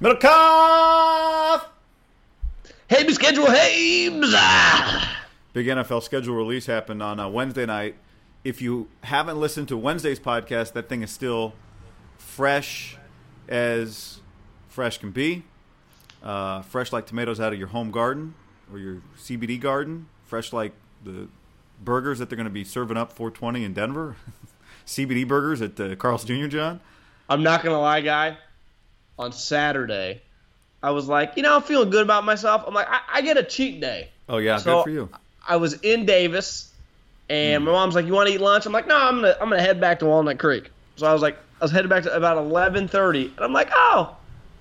Middlecoff! Habes schedule, Habes! Big NFL schedule release happened on Wednesday night. If you haven't listened to Wednesday's podcast, that thing is still fresh can be. Fresh like tomatoes out of your home garden or your CBD garden. Fresh like the burgers that they're going to be serving up 420 in Denver. CBD burgers at Carl's Jr., John. I'm not going to lie, guy. On Saturday, I was like, I'm feeling good about myself. I'm like, I get a cheat day. Oh, yeah, so good for you. I was in Davis, and my mom's like, you want to eat lunch? I'm like, no, I'm gonna head back to Walnut Creek. So I was headed back to about 11:30, and I'm like, oh,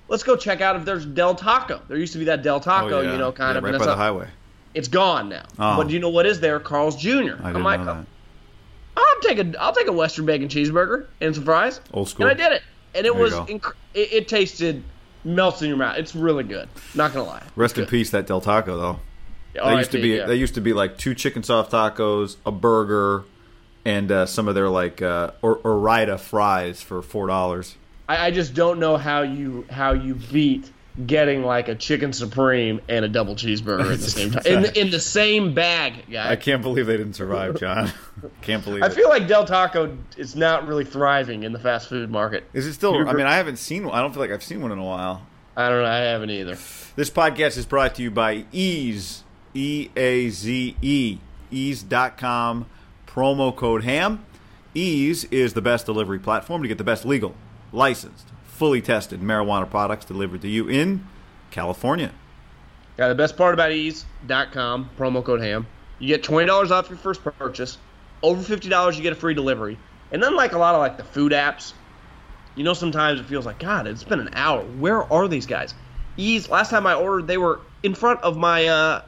let's go check out if there's Del Taco. There used to be that Del Taco, kind of. Right by the highway. It's gone now. Oh. But do you know what is there? Carl's Jr. I didn't know that. I'll take a Western bacon cheeseburger and some fries. Old school. And I did it. And it was it tasted, melts in your mouth. It's really good. Not gonna lie. Rest in peace that Del Taco though. Yeah, that used to be like two chicken soft tacos, a burger, and some of their like Orida fries for $4. I just don't know how you beat getting like a chicken supreme and a double cheeseburger at the same time in the same bag, guys. I can't believe they didn't survive, John. Can't believe it. I feel like Del Taco is not really thriving in the fast food market. Is it still? I mean, I haven't seen one. I don't feel like I've seen one in a while. I don't know. I haven't either. This podcast is brought to you by Ease, E-A-Z-E, Ease.com, promo code HAM. Ease is the best delivery platform to get the best legal, licensed, fully tested marijuana products delivered to you in California. Yeah, the best part about Ease.com, promo code HAM, you get $20 off your first purchase. Over $50, you get a free delivery. And unlike a lot of like the food apps, sometimes it feels like, God, it's been an hour. Where are these guys? Ease, last time I ordered, they were in front of my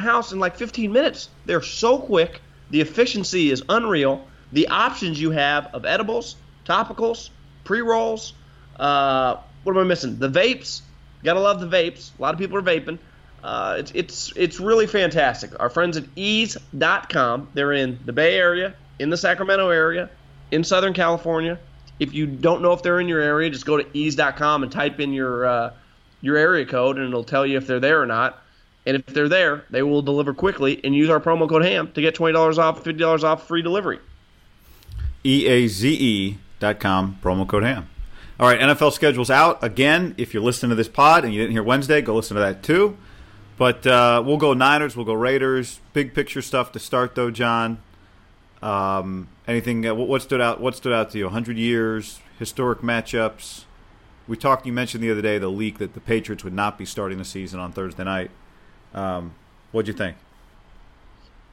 house in like 15 minutes. They're so quick. The efficiency is unreal. The options you have of edibles, topicals, pre-rolls, what am I missing? The vapes. Gotta love the vapes. A lot of people are vaping. It's really fantastic. Our friends at Ease.com. They're in the Bay Area, in the Sacramento area, in Southern California. If you don't know if they're in your area, just go to Ease.com and type in your area code, and it'll tell you if they're there or not. And if they're there, they will deliver quickly. And use our promo code HAM to get $20 off, $50 off, free delivery. EAZE.com, promo code HAM. All right, NFL schedule's out. Again, if you're listening to this pod and you didn't hear Wednesday, go listen to that too. But we'll go Niners, we'll go Raiders. Big picture stuff to start, though, John. Anything? What stood out to you? 100 years, historic matchups. we talked, you mentioned the other day, the leak that the Patriots would not be starting the season on Thursday night. What'd you think?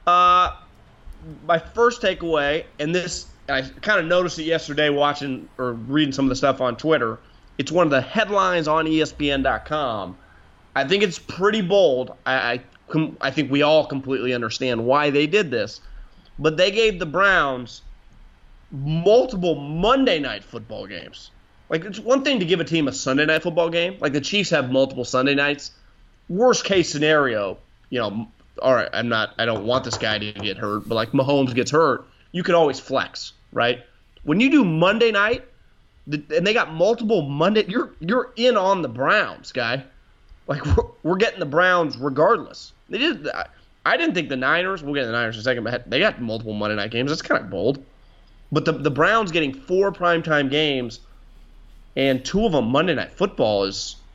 My first takeaway, and this, I kind of noticed it yesterday watching or reading some of the stuff on Twitter. It's one of the headlines on ESPN.com. I think it's pretty bold. I think we all completely understand why they did this. But they gave the Browns multiple Monday night football games. Like, it's one thing to give a team a Sunday night football game. Like, the Chiefs have multiple Sunday nights. Worst case scenario, you know, all right, I don't want this guy to get hurt, but like Mahomes gets hurt, you can always flex, right? When you do Monday night, and they got multiple Monday, you're in on the Browns, guy. Like, we're getting the Browns regardless. They did. I didn't think the Niners, we'll get to the Niners in a second, but they got multiple Monday night games. That's kind of bold. But the Browns getting 4 primetime games and 2 of them Monday night football is –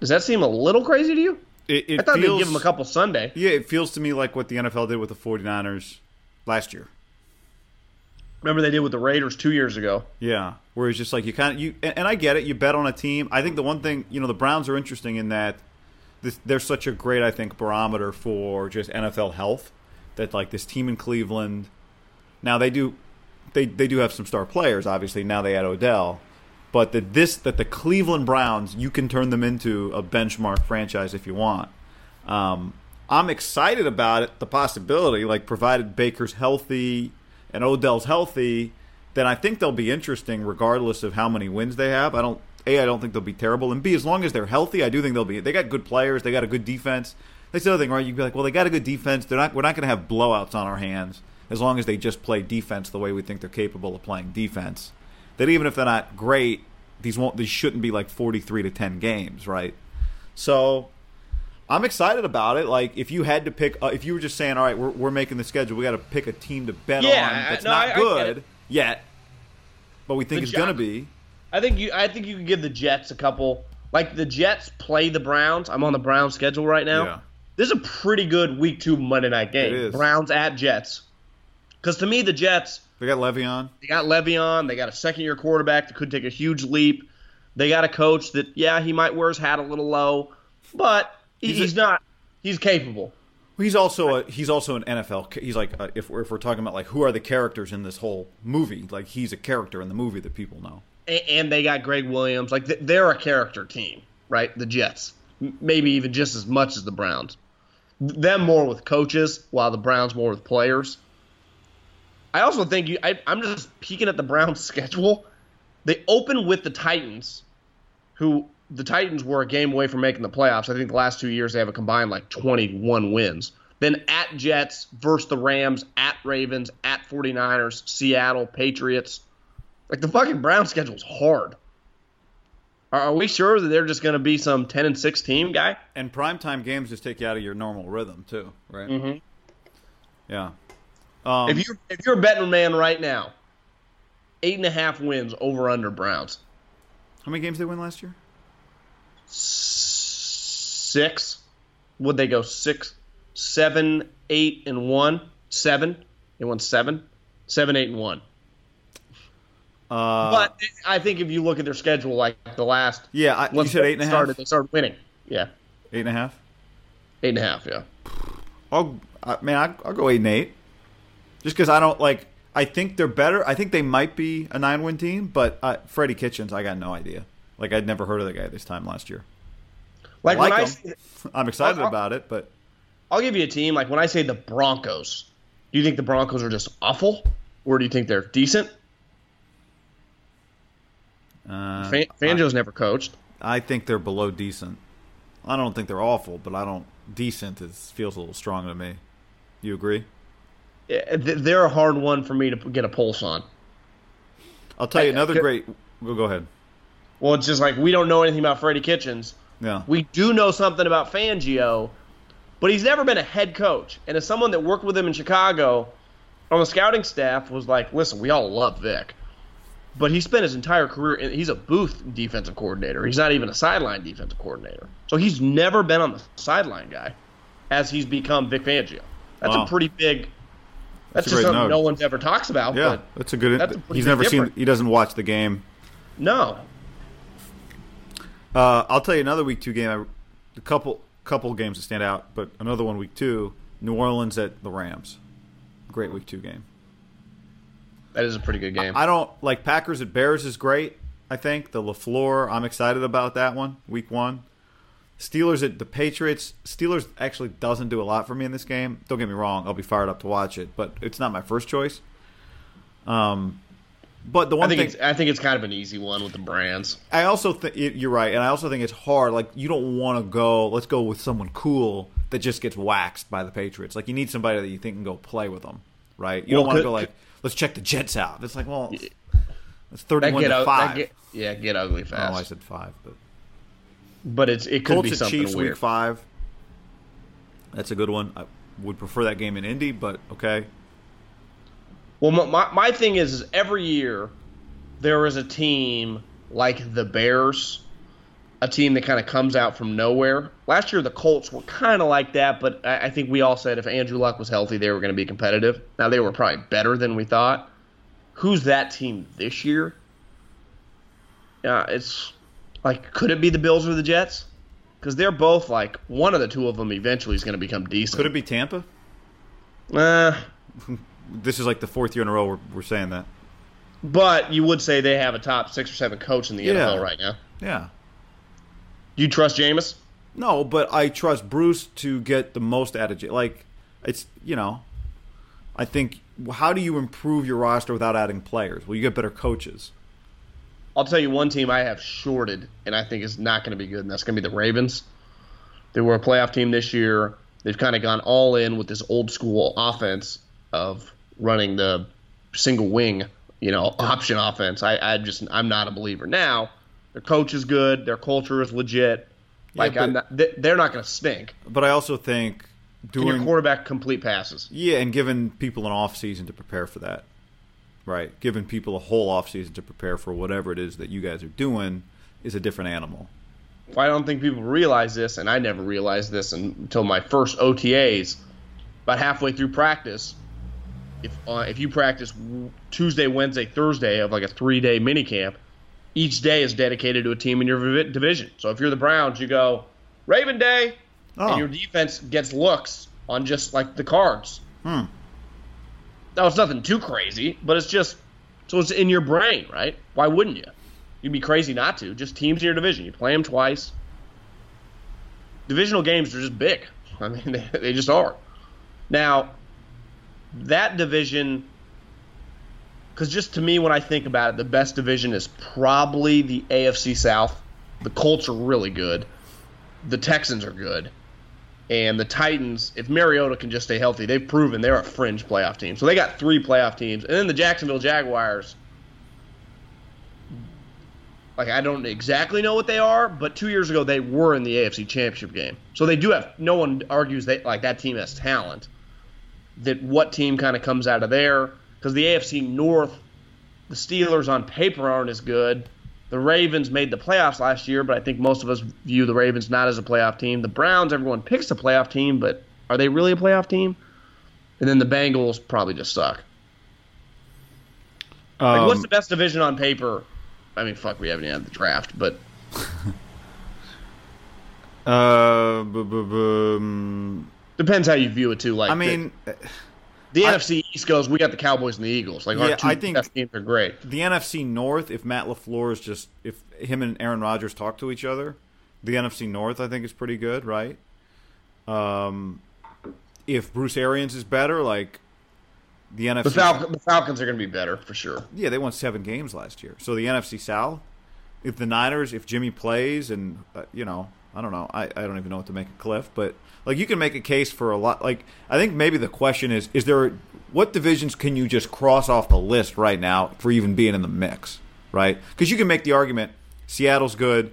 does that seem a little crazy to you? I thought they'd give them a couple Sunday. Yeah, it feels to me like what the NFL did with the 49ers last year. Remember they did with the Raiders 2 years ago. Yeah, where it's just like you kind of – and I get it. You bet on a team. I think the one thing – you know, the Browns are interesting in that they're such a great, I think, barometer for just NFL health that, like, this team in Cleveland – now they do – They do have some star players, obviously. Now they add Odell. But that the Cleveland Browns, you can turn them into a benchmark franchise if you want. I'm excited about it, the possibility. Like, provided Baker's healthy and Odell's healthy, then I think they'll be interesting regardless of how many wins they have. I don't think they'll be terrible. And B, as long as they're healthy, I do think they'll be – they got good players. They got a good defense. That's the other thing, right? You'd be like, well, they got a good defense. We're not going to have blowouts on our hands. As long as they just play defense the way we think they're capable of playing defense, that even if they're not great, these shouldn't be like 43-10 games, right? So I'm excited about it. Like, if you had to pick, if you were just saying, all right, we're making the schedule, we got to pick a team to bet on that's not good yet, but we think it's going to be. I think you could give the Jets a couple. Like, the Jets play the Browns. I'm on the Browns schedule right now. Yeah. This is a pretty good Week 2 Monday night game. It is. Browns at Jets. Because to me, the Jets... They got Le'Veon. They got a second-year quarterback that could take a huge leap. They got a coach that, yeah, he might wear his hat a little low, but he's not. He's capable. He's also an NFL... He's like, if we're talking about, like, who are the characters in this whole movie, like, he's a character in the movie that people know. And they got Greg Williams. Like, they're a character team, right? The Jets. Maybe even just as much as the Browns. Them more with coaches, while the Browns more with players. I also think I'm just peeking at the Browns' schedule. They open with the Titans, who the Titans were a game away from making the playoffs. I think the last 2 years they have a combined like 21 wins. Then at Jets, versus the Rams, at Ravens, at 49ers, Seattle, Patriots. Like, the fucking Browns' schedule's hard. Are we sure that they're just going to be some 10-6 team, guy? And primetime games just take you out of your normal rhythm too, right? Mm-hmm. Yeah. If you're a betting man right now, 8.5 wins over under Browns. How many games did they win last year? 6. Would they go 6, 7, 8, and 1? 7. They won 7, 8, and 1. But I think if you look at their schedule, like the last, you said 8.5. They started winning. Yeah. 8.5. 8.5. Yeah. I'll go 8-8. Just because I don't like, I think they're better. I think they might be a 9-win team, but Freddie Kitchens, I got no idea. Like, I'd never heard of the guy this time last year. I'm excited about it, but I'll give you a team. Like, when I say the Broncos, do you think the Broncos are just awful, or do you think they're decent? Fangio's never coached. I think they're below decent. I don't think they're awful, but I don't. Decent feels a little strong to me. You agree? They're a hard one for me to get a pulse on. I'll tell you another great... Well, go ahead. Well, it's just like we don't know anything about Freddie Kitchens. Yeah. We do know something about Fangio, but he's never been a head coach. And as someone that worked with him in Chicago on the scouting staff was like, listen, we all love Vic, but he spent his entire career... He's a booth defensive coordinator. He's not even a sideline defensive coordinator. So he's never been on the sideline, guy, as he's become Vic Fangio. That's a pretty big... That's just something no one ever talks about. Yeah, but that's a good. He's never seen. He doesn't watch the game. No. I'll tell you another week two game, a couple games that stand out, but another one week two, New Orleans at the Rams. Great week two game. That is a pretty good game. I don't like Packers at Bears is great. I think the LaFleur, I'm excited about that one. Week one. Steelers at the Patriots. Steelers actually doesn't do a lot for me in this game. Don't get me wrong, I'll be fired up to watch it, but it's not my first choice. But the one I think it's kind of an easy one with the Brands. I also think you're right, and I also think it's hard. Like you don't want to go. Let's go with someone cool that just gets waxed by the Patriots. Like you need somebody that you think can go play with them, right? You don't want to go like let's check the Jets out. It's like well, it's 31-5. Get ugly fast. Oh, I said five, but it could Colts be something Chiefs weird. Week 5. That's a good one. I would prefer that game in Indy, but okay. Well, my thing is every year there is a team like the Bears, a team that kind of comes out from nowhere. Last year the Colts were kind of like that, but I think we all said if Andrew Luck was healthy, they were going to be competitive. Now, they were probably better than we thought. Who's that team this year? It's like could it be the Bills or the Jets? Because they're both like one of the two of them eventually is going to become decent. Could it be Tampa? This is like the fourth year in a row we're saying that. But you would say they have a top 6 or 7 coach in the NFL right now. Yeah. Do you trust Jameis? No, but I trust Bruce to get the most out of Jameis. Like, it's, I think, how do you improve your roster without adding players? Well, you get better coaches. I'll tell you one team I have shorted and I think is not going to be good, and that's going to be the Ravens. They were a playoff team this year. They've kind of gone all in with this old school offense of running the single wing, option offense. I'm not a believer. Now, their coach is good. Their culture is legit. They're not going to stink. But I also think can your quarterback complete passes? Yeah, and giving people an offseason to prepare for that, right? Giving people a whole offseason to prepare for whatever it is that you guys are doing is a different animal. Well, I don't think people realize this, and I never realized this until my first OTAs. About halfway through practice, if you practice Tuesday, Wednesday, Thursday of like a 3-day minicamp, each day is dedicated to a team in your division. So if you're the Browns, you go Raven Day, and your defense gets looks on just like the cards. Now, it's nothing too crazy, but it's just so it's in your brain, right? Why wouldn't you? You'd be crazy not to. Just teams in your division. You play them twice. Divisional games are just big. I mean, they just are. Now, that division, because just to me when I think about it, the best division is probably the AFC South. The Colts are really good. The Texans are good. And the Titans, if Mariota can just stay healthy, they've proven they're a fringe playoff team. So they got 3 playoff teams. And then the Jacksonville Jaguars, like I don't exactly know what they are, but 2 years ago they were in the AFC Championship game. So they do have – no one argues that team has talent. That what team kind of comes out of there, because the AFC North, the Steelers on paper aren't as good. The Ravens made the playoffs last year, but I think most of us view the Ravens not as a playoff team. The Browns, everyone picks a playoff team, but are they really a playoff team? And then the Bengals probably just suck. What's the best division on paper? I mean, fuck, we haven't even had the draft, but... Depends how you view it, too. Like, I mean, the NFC East goes, we got the Cowboys and the Eagles. Like, our two best teams are great. The NFC North, if Matt LaFleur is just, if him and Aaron Rodgers talk to each other, the NFC North, I think, is pretty good, right? If Bruce Arians is better, like, the NFC. The Falcons are going to be better, for sure. Yeah, they won 7 games last year. So the NFC South, if the Niners, if Jimmy plays and, I don't know. I don't even know what to make of Cliff, but like you can make a case for a lot. Like I think maybe the question is there what divisions can you just cross off the list right now for even being in the mix, right? Because you can make the argument Seattle's good,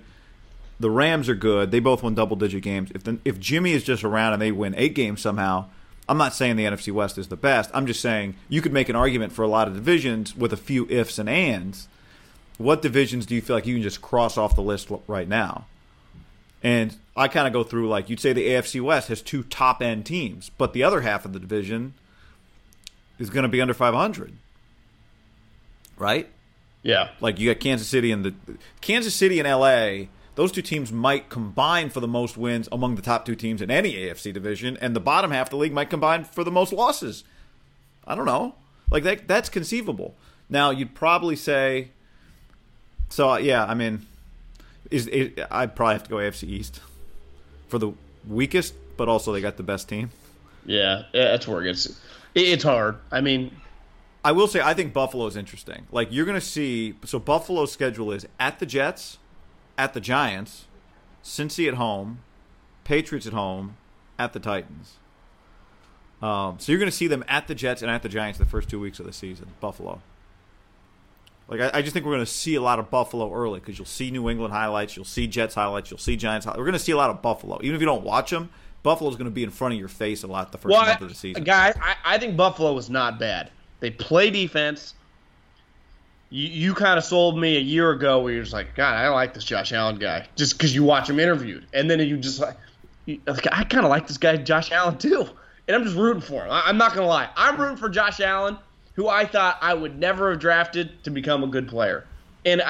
the Rams are good. They both won double-digit games. If Jimmy is just around and they win 8 games somehow, I'm not saying the NFC West is the best. I'm just saying you could make an argument for a lot of divisions with a few ifs and ands. What divisions do you feel like you can just cross off the list right now? And I kind of go through, like, you'd say the AFC West has 2 top-end teams, but the other half of the division is going to be under 500, right? Yeah. Like, you got Kansas City and L.A. those two teams might combine for the most wins among the top two teams in any AFC division, and the bottom half of the league might combine for the most losses. I don't know. Like, that's conceivable. Now, you'd probably say, so, yeah, I mean, I'd probably have to go AFC East for the weakest, but also they got the best team. Yeah, that's where it gets – it's hard. I mean – I will say, I think Buffalo's interesting. Like, you're going to see – so Buffalo's schedule is at the Jets, at the Giants, Cincy at home, Patriots at home, at the Titans. So you're going to see them at the Jets and at the Giants the first 2 weeks of the season, Buffalo. Like, I just think we're going to see a lot of Buffalo early because you'll see New England highlights, you'll see Jets highlights, you'll see Giants highlights. We're going to see a lot of Buffalo. Even if you don't watch them, Buffalo's going to be in front of your face a lot the first month of the season. Guys, I think Buffalo was not bad. They play defense. You kind of sold me a year ago where you're just like, God, I don't like this Josh Allen guy, just because you watch him interviewed. And then you just like, I kind of like this guy, Josh Allen, too. And I'm just rooting for him. I'm not going to lie. I'm rooting for Josh Allen, who I thought I would never have drafted to become a good player. And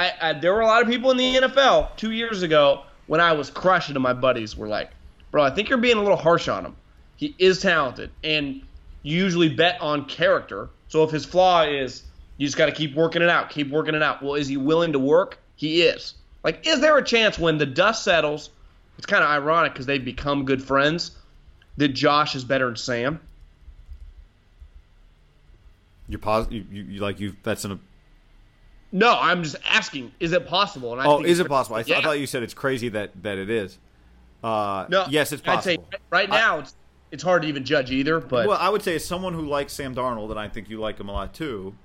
there were a lot of people in the NFL 2 years ago when I was crushing him. My buddies were like, bro, I think you're being a little harsh on him. He is talented. And you usually bet on character. So if his flaw is, you just got to keep working it out. Well, is he willing to work? He is. Like, is there a chance when the dust settles, it's kind of ironic because they've become good friends, that Josh is better than Sam? You're positive? No, I'm just asking, is it possible? And is it possible? I thought you said it's crazy that it is. No, yes, it's possible. I'd say right now it's hard to even judge either, but... Well, I would say as someone who likes Sam Darnold, and I think you like him a lot too,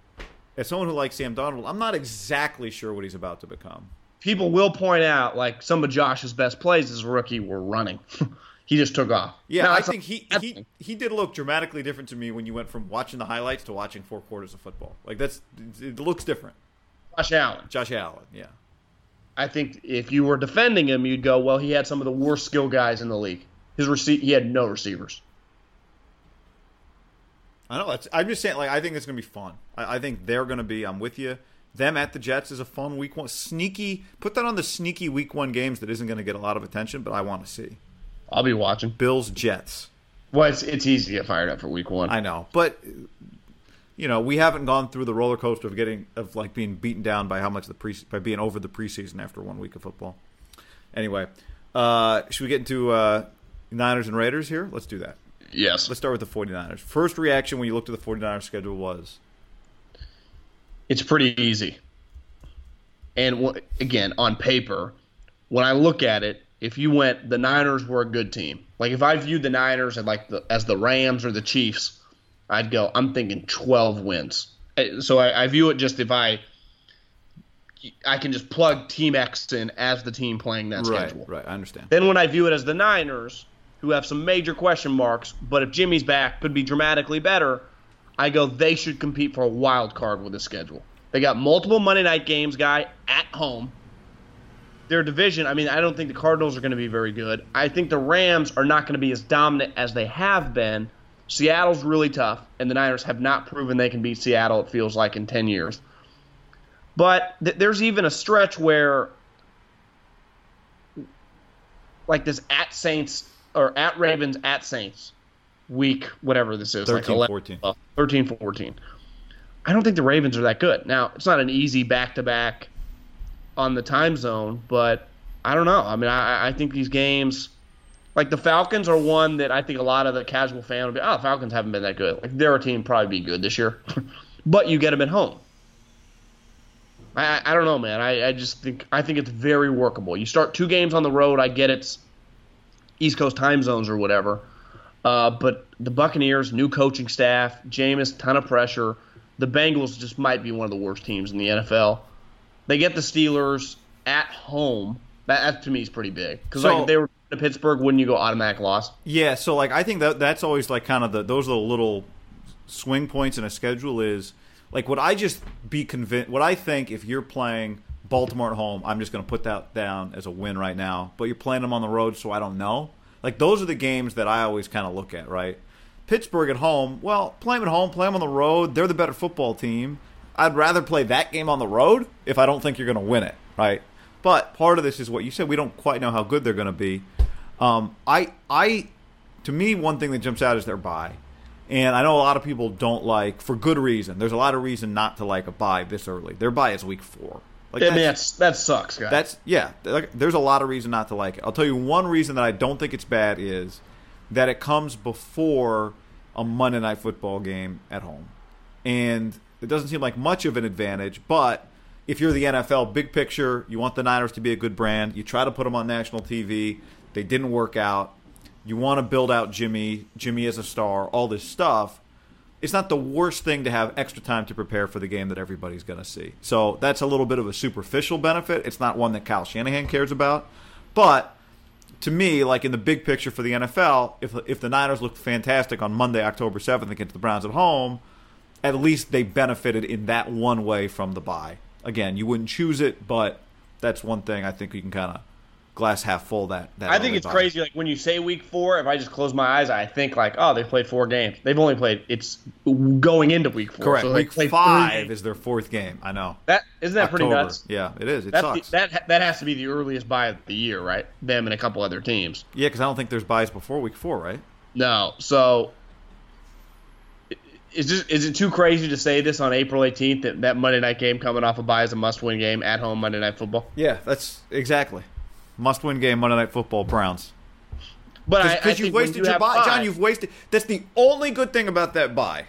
I'm not exactly sure what he's about to become. People will point out, like, some of Josh's best plays as a rookie were running. He just took off. Yeah, no, I think he did look dramatically different to me when you went from watching the highlights to watching 4 quarters of football. Like, it looks different. Josh Allen, yeah. I think if you were defending him, you'd go, well, he had some of the worst skill guys in the league. He had no receivers. I know. I'm just saying, like, I think it's going to be fun. I think they're going to be – I'm with you. Them at the Jets is a fun week one. Sneaky – put that on the sneaky week one games that isn't going to get a lot of attention, but I want to see. I'll be watching. Bills, Jets. Well, it's easy to get fired up for week one. I know. But, you know, we haven't gone through the roller coaster of being beaten down by how much by being over the preseason after 1 week of football. Anyway, should we get into Niners and Raiders here? Let's do that. Yes. Let's start with the 49ers. First reaction when you looked at the 49ers schedule was? It's pretty easy. And again, on paper, when I look at it, if you went, the Niners were a good team. Like, if I viewed the Niners as the Rams or the Chiefs, I'd go, I'm thinking 12 wins. So I view it just if I can just plug Team X in as the team playing that schedule. Right, I understand. Then when I view it as the Niners, who have some major question marks, but if Jimmy's back, could be dramatically better, I go, they should compete for a wild card with this schedule. They got multiple Monday night games, guy, at home. Their division, I mean, I don't think the Cardinals are going to be very good. I think the Rams are not going to be as dominant as they have been. Seattle's really tough, and the Niners have not proven they can beat Seattle, it feels like, in 10 years. But there's even a stretch where, like, this at Saints or at Ravens at Saints week, whatever this is, 13-14. I don't think the Ravens are that good. Now, it's not an easy back-to-back on the time zone, but I don't know. I mean, I think these games, like the Falcons, are one that I think a lot of the casual fan will be, oh, the Falcons haven't been that good. Like, their team probably be good this year, but you get them at home. I don't know, man. I think it's very workable. You start two games on the road. I get it's East Coast time zones or whatever. But the Buccaneers, new coaching staff, Jameis, ton of pressure. The Bengals just might be one of the worst teams in the NFL. They get the Steelers at home. That to me is pretty big. Because so, like, if they were to Pittsburgh, wouldn't you go automatic loss? Yeah, so like I think that's always like kind of those are the little swing points in a schedule is – like, would I just be convinced? What I think if you're playing Baltimore at home, I'm just going to put that down as a win right now. But you're playing them on the road, so I don't know. Like, those are the games that I always kind of look at, right? Pittsburgh at home, well, play them at home, play them on the road. They're the better football team. I'd rather play that game on the road if I don't think you're going to win it, right? But part of this is what you said. We don't quite know how good they're going to be. To me, one thing that jumps out is their bye. And I know a lot of people don't like, for good reason. There's a lot of reason not to like a bye this early. Their bye is week 4. Like, yeah, that sucks, guys. There's a lot of reason not to like it. I'll tell you one reason that I don't think it's bad is that it comes before a Monday Night Football game at home. And it doesn't seem like much of an advantage, but if you're the NFL, big picture, you want the Niners to be a good brand. You try to put them on national TV. They didn't work out. You want to build out Jimmy as a star, all this stuff. It's not the worst thing to have extra time to prepare for the game that everybody's going to see. So that's a little bit of a superficial benefit. It's not one that Kyle Shanahan cares about. But to me, like in the big picture for the NFL, if the Niners looked fantastic on Monday, October 7th against the Browns at home, at least they benefited in that one way from the bye. Again, you wouldn't choose it, but that's one thing I think you can kind of glass half full that I think it's crazy. Like when you say week 4, if I just close my eyes, I think like, oh, they've played 4 games. They've only played, it's going into week 4. Correct. So week 5 is their 4th game. I know. That isn't that October. Pretty nuts? Yeah, it is. It sucks. That has to be the earliest bye of the year, right? Them and a couple other teams. Yeah, because I don't think there's byes before week 4, right? No. So is it too crazy to say this on April 18th that Monday night game coming off a bye is a must-win game at home Monday Night Football? Yeah, that's exactly. Must-win game, Monday Night Football, Browns. But because you've wasted your bye. John, you've wasted. That's the only good thing about that bye.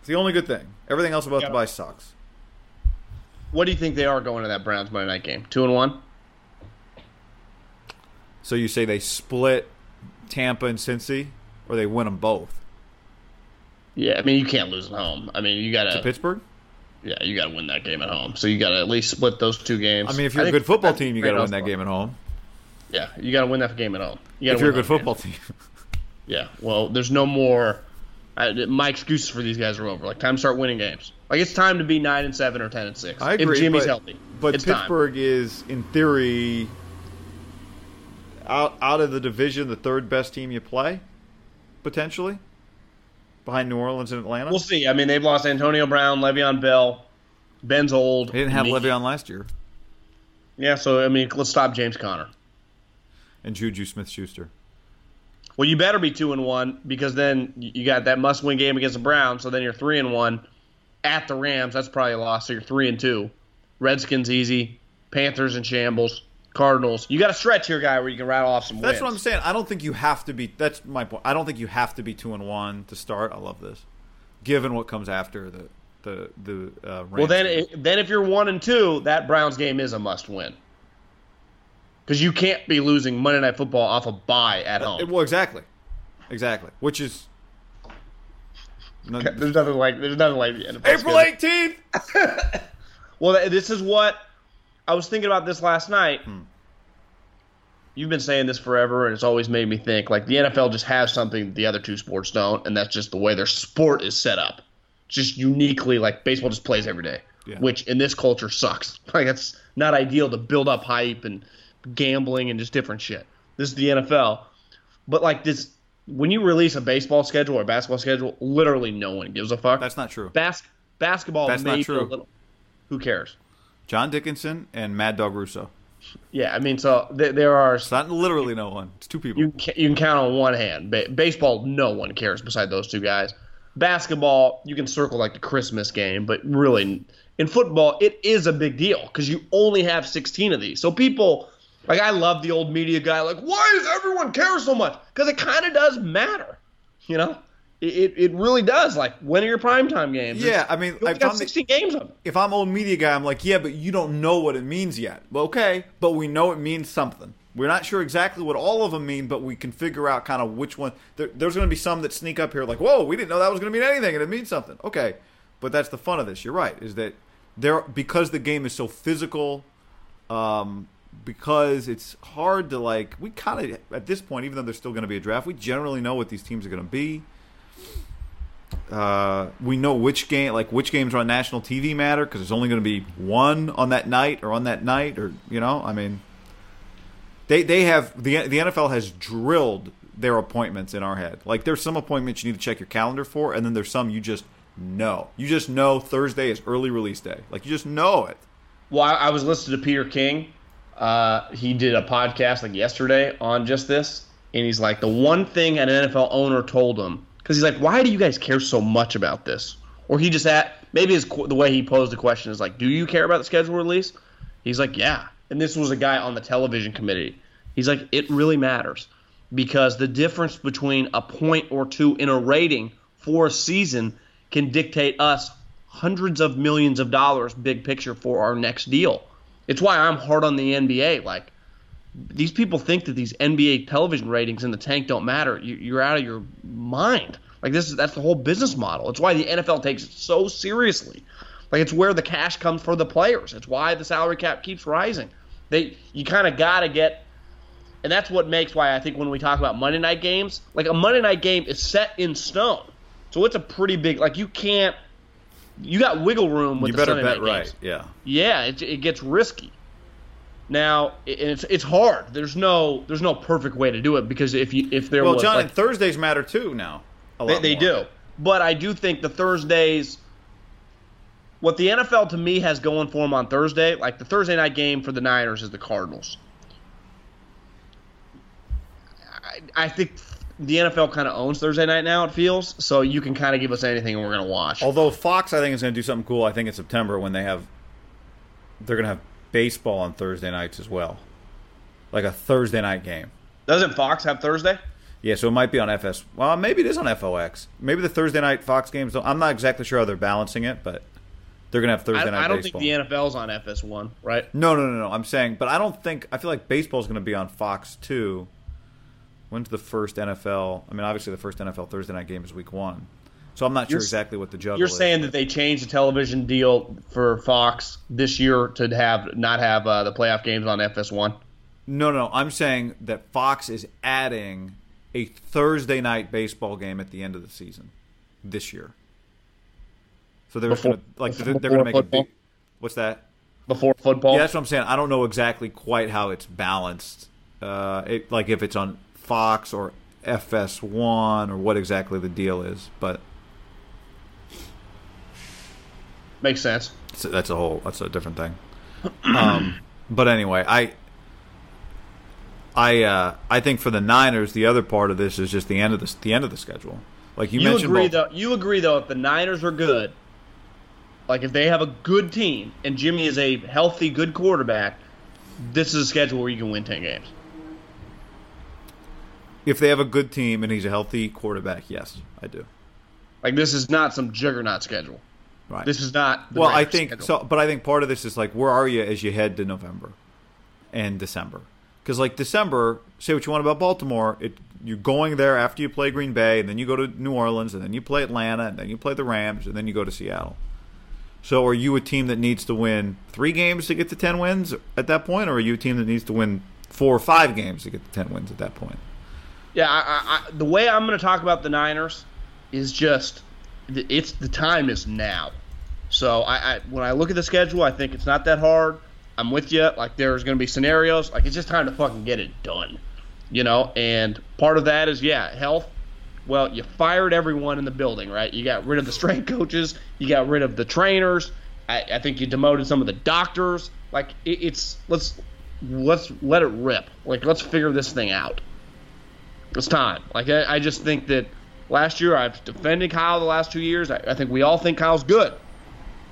It's the only good thing. Everything else about the bye sucks. What do you think they are going to that Browns Monday night game? 2-1? So you say they split Tampa and Cincy, or they win them both? Yeah, I mean, you can't lose at home. I mean, you got to Pittsburgh? Yeah, you got to win that game at home. So you got to at least split those 2 games. I mean, if you're a good football team, you got to win that game at home. Yeah, you got to win that game at home. If you're a good football team. Yeah, well, there's no more. My excuses for these guys are over. Like, time to start winning games. Like, it's time to be 9-7 or 10-6. I agree. If Jimmy's healthy. But Pittsburgh is, in theory, out of the division, the 3rd best team you play, potentially. Behind New Orleans and Atlanta? We'll see. I mean, they've lost Antonio Brown, Le'Veon Bell. Ben's old. They didn't have Le'Veon last year. Yeah, so, I mean, let's stop James Conner. And Juju Smith-Schuster. Well, you better be 2-1 because then you got that must-win game against the Browns, so then you're 3-1 at the Rams. That's probably a loss, so you're 3-2. Redskins easy. Panthers in shambles. Cardinals. You got a stretch here, guy, where you can rattle off some wins. That's what I'm saying. I don't think you have to be. That's my point. I don't think you have to be 2-1 to start. I love this, given what comes after the Rams. Well, then if you're 1-2, that Browns game is a must win because you can't be losing Monday Night Football off a bye at home. Well, exactly. Which is there's nothing like the NFL April 18th. Well, this is what. I was thinking about this last night. You've been saying this forever, and it's always made me think. Like, the NFL just has something the other 2 sports don't, and that's just the way their sport is set up. Just uniquely, like, baseball just plays every day, which in this culture sucks. Like, that's not ideal to build up hype and gambling and just different shit. This is the NFL. But, like, this – when you release a baseball schedule or a basketball schedule, literally no one gives a fuck. That's not true. Basketball that's maybe not true. A little – who cares? John Dickinson and Mad Dog Russo. Yeah, I mean, so there are... It's not literally no one. It's 2 people. You can count on one hand. Baseball, no one cares beside those 2 guys. Basketball, you can circle like the Christmas game, but really, in football, it is a big deal because you only have 16 of these. So people... Like, I love the old media guy. Like, why does everyone care so much? Because it kind of does matter, you know? It really does. Like, when are your primetime games? Yeah, I mean, I've got 16 games on. If I'm old media guy, I'm like, yeah, but you don't know what it means yet. Well, okay, but we know it means something. We're not sure exactly what all of them mean, but we can figure out kind of which one. There's going to be some that sneak up here like, whoa, we didn't know that was going to mean anything, and it means something. Okay, but that's the fun of this. You're right, is that because the game is so physical, because it's hard to, like, we kind of, at this point, even though there's still going to be a draft, we generally know what these teams are going to be. We know which games are on national TV matter because there's only going to be one on that night or you know, I mean, they have the NFL has drilled their appointments in our head. Like, there's some appointments you need to check your calendar for, and then there's some you just know Thursday is early release day. Like, you just know it. Well, I was listening to Peter King. He did a podcast like yesterday on just this, and he's like, the one thing an NFL owner told him, because he's like, why do you guys care so much about this? Or he just at maybe the way he posed the question is like, do you care about the schedule release? He's like, yeah. And this was a guy on the television committee. He's like, it really matters, because the difference between a point or two in a rating for a season can dictate us hundreds of millions of dollars big picture for our next deal. It's why I'm hard on the NBA. Like, these people think that these NBA television ratings in the tank don't matter. You're out of your mind. Like, that's the whole business model. It's why the NFL takes it so seriously. Like, it's where the cash comes for the players. It's why the salary cap keeps rising. You kind of got to get – and that's what makes why I think when we talk about Monday night games, like, a Monday night game is set in stone. So it's a pretty big – like, you can't – you got wiggle room with the Sunday night games. You better bet right, yeah. Yeah, it gets risky. Now, it's hard. There's no perfect way to do it, because if there was... Well, John, and Thursdays matter too now. They do. But I do think the Thursdays... What the NFL, to me, has going for them on Thursday, like the Thursday night game for the Niners is the Cardinals. I think... The NFL kind of owns Thursday night now, it feels, so you can kind of give us anything and we're going to watch. Although Fox, I think, is going to do something cool, I think, in September when they're going to have baseball on Thursday nights as well. Like a Thursday night game. Doesn't Fox have Thursday? Yeah, so it might be on FS. Well, maybe it is on FOX. Maybe the Thursday night Fox games don't. I'm not exactly sure how they're balancing it, but they're going to have Thursday night baseball. I don't think the NFL's on FS1, right? No. I'm saying, but I feel like baseball's going to be on Fox 2. When's the first NFL? I mean, obviously the first NFL Thursday night game is week one. So I'm not sure exactly what the juggle is. You're saying that they changed the television deal for Fox this year to not have the playoff games on FS1? No. I'm saying that Fox is adding a Thursday night baseball game at the end of the season this year. So they're going to make a big – what's that? Before football? Yeah, that's what I'm saying. I don't know exactly quite how it's balanced. If it's on – Fox or FS1 or what exactly the deal is, but makes sense. So that's a different thing. But anyway, I think for the Niners, the other part of this is just the end of the schedule. Like you mentioned, you agree though, if the Niners are good, like if they have a good team and Jimmy is a healthy, good quarterback, this is a schedule where you can win 10 games. If they have a good team and he's a healthy quarterback, yes, I do. Like, this is not some juggernaut schedule. Right. This is not the Raiders schedule. So, but I think part of this is, like, where are you as you head to November and December? Because, like, December, say what you want about Baltimore, you're going there after you play Green Bay, and then you go to New Orleans, and then you play Atlanta, and then you play the Rams, and then you go to Seattle. So are you a team that needs to win 3 games to get to 10 wins at that point, or are you a team that needs to win 4 or 5 games to get to 10 wins at that point? Yeah, the way I'm going to talk about the Niners is just the time is now. So when I look at the schedule, I think it's not that hard. I'm with you. Like, there's going to be scenarios. Like, it's just time to fucking get it done, you know? And part of that is, yeah, health. Well, you fired everyone in the building, right? You got rid of the strength coaches. You got rid of the trainers. I think you demoted some of the doctors. Like, let's let it rip. Like, let's figure this thing out. It's time. Like, I just think that last year I've defended Kyle the last 2 years. I think we all think Kyle's good.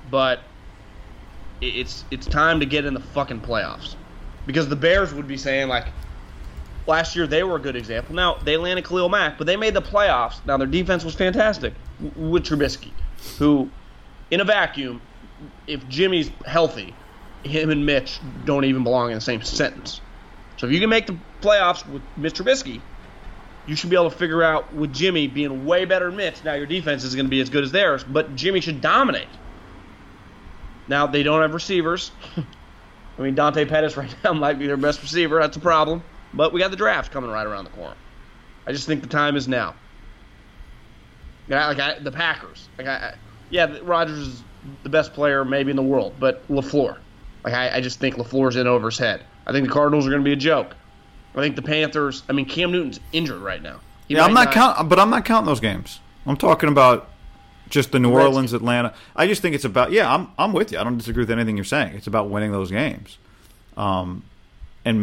But it's time to get in the fucking playoffs. Because the Bears would be saying, like, last year they were a good example. Now, they landed Khalil Mack, but they made the playoffs. Now, their defense was fantastic with Trubisky, who, in a vacuum, if Jimmy's healthy, him and Mitch don't even belong in the same sentence. So if you can make the playoffs with Mitch Trubisky, you should be able to figure out with Jimmy being way better than Mitch. Now your defense is going to be as good as theirs, but Jimmy should dominate. Now they don't have receivers. I mean, Dante Pettis right now might be their best receiver. That's a problem. But we got the draft coming right around the corner. I just think the time is now. The Packers. Rodgers is the best player maybe in the world, but LaFleur. I just think LaFleur's in over his head. I think the Cardinals are going to be a joke. I think the Panthers. I mean, Cam Newton's injured right now. I'm not counting those games. I'm talking about Just the New Orleans, Atlanta. I just think it's about, I'm with you. I don't disagree with anything you're saying. It's about winning those games and